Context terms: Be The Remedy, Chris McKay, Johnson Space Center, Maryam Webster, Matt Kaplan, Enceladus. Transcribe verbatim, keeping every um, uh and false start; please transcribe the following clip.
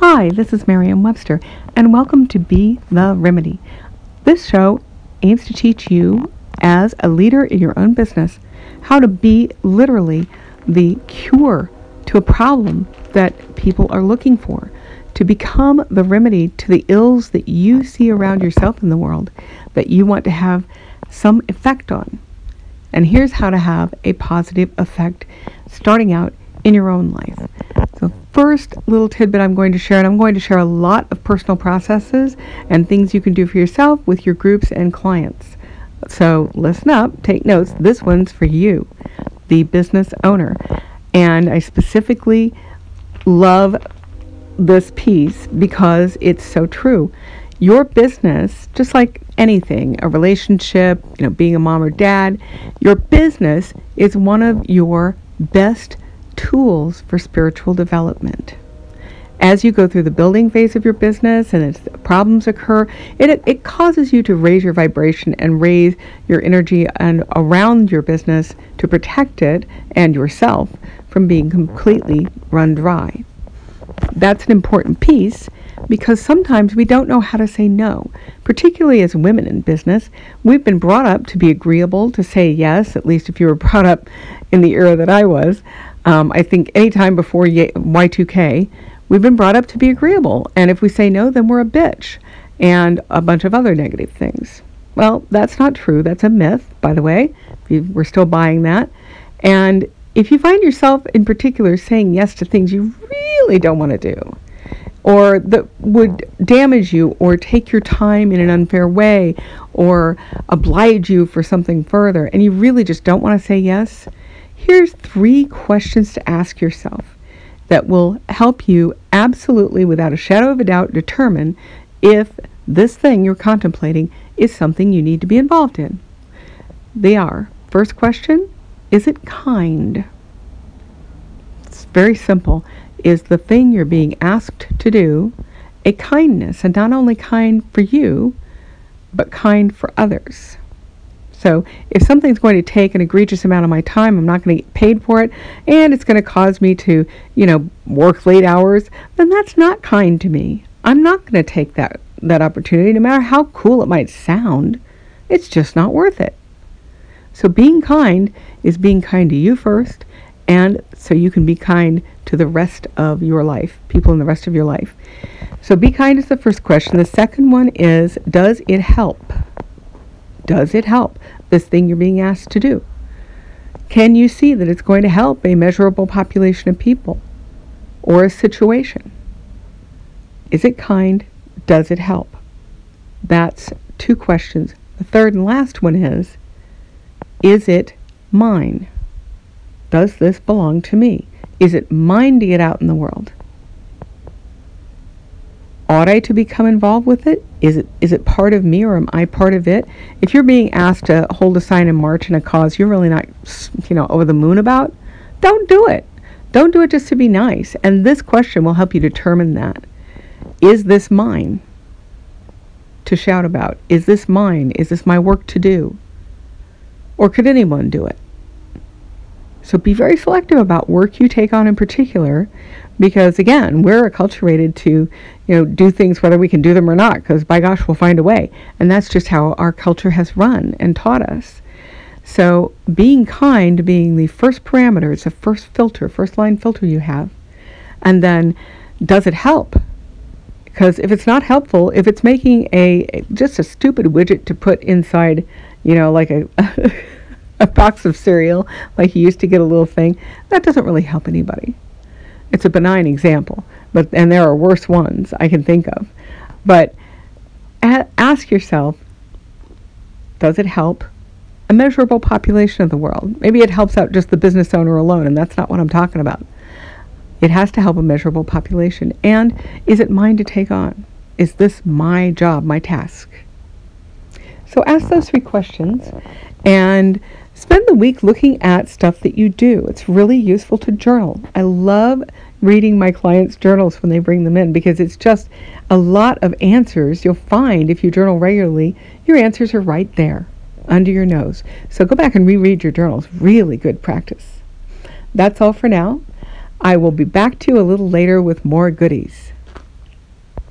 Hi, this is Maryam Webster, and welcome to Be The Remedy. This show aims to teach you, as a leader in your own business, how to be literally the cure to a problem that people are looking for, to become the remedy to the ills that you see around yourself in the world that you want to have some effect on. And here's how to have a positive effect starting out in your own life. So first little tidbit I'm going to share, and I'm going to share a lot of personal processes and things you can do for yourself with your groups and clients. So listen up, take notes. This one's for you, the business owner. And I specifically love this piece because it's so true. Your business, just like anything, a relationship, you know, being a mom or dad, your business is one of your best tools for spiritual development. As you go through the building phase of your business and its problems occur, it it causes you to raise your vibration and raise your energy and around your business to protect it and yourself from being completely run dry. That's an important piece because sometimes we don't know how to say no, particularly as women in business. We've been brought up to be agreeable, to say yes, at least if you were brought up in the era that I was. Um, I think any time before Y two K, we've been brought up to be agreeable. And if we say no, then we're a bitch and a bunch of other negative things. Well, that's not true. That's a myth, by the way. We're still buying that. And if you find yourself in particular saying yes to things you really don't want to do, or that would damage you or take your time in an unfair way or oblige you for something further, and you really just don't want to say yes, here's three questions to ask yourself that will help you absolutely, without a shadow of a doubt, determine if this thing you're contemplating is something you need to be involved in. They are, first question, is it kind? It's very simple. Is the thing you're being asked to do a kindness, and not only kind for you, but kind for others? So if something's going to take an egregious amount of my time, I'm not going to get paid for it, and it's going to cause me to, you know, work late hours, then that's not kind to me. I'm not going to take that, that opportunity, no matter how cool it might sound. It's just not worth it. So being kind is being kind to you first, and so you can be kind to the rest of your life, people in the rest of your life. So be kind is the first question. The second one is, does it help? Does it help, this thing you're being asked to do? Can you see that it's going to help a measurable population of people or a situation? Is it kind? Does it help? That's two questions. The third and last one is, is it mine? Does this belong to me? Is it mine to get out in the world? Ought I to become involved with it? Is it is it part of me, or am I part of it? If you're being asked to hold a sign and march in a cause you're really not, you know, over the moon about, don't do it. Don't do it just to be nice. And this question will help you determine that. Is this mine to shout about? Is this mine? Is this my work to do? Or could anyone do it? So be very selective about work you take on in particular, because again, we're acculturated to, you know, do things whether we can do them or not, because by gosh, we'll find a way. And that's just how our culture has run and taught us. So being kind being the first parameter, it's the first filter, first line filter you have. And then, does it help? Because if it's not helpful, if it's making a, a just a stupid widget to put inside, you know, like a a box of cereal, like you used to get a little thing, that doesn't really help anybody. It's a benign example, but and there are worse ones I can think of. But a- ask yourself, does it help a measurable population of the world? Maybe it helps out just the business owner alone, and that's not what I'm talking about. It has to help a measurable population. And is it mine to take on? Is this my job, my task? So ask those three questions and spend the week looking at stuff that you do. It's really useful to journal. I love reading my clients' journals when they bring them in, because it's just a lot of answers you'll find if you journal regularly. Your answers are right there under your nose. So go back and reread your journals. Really good practice. That's all for now. I will be back to you a little later with more goodies.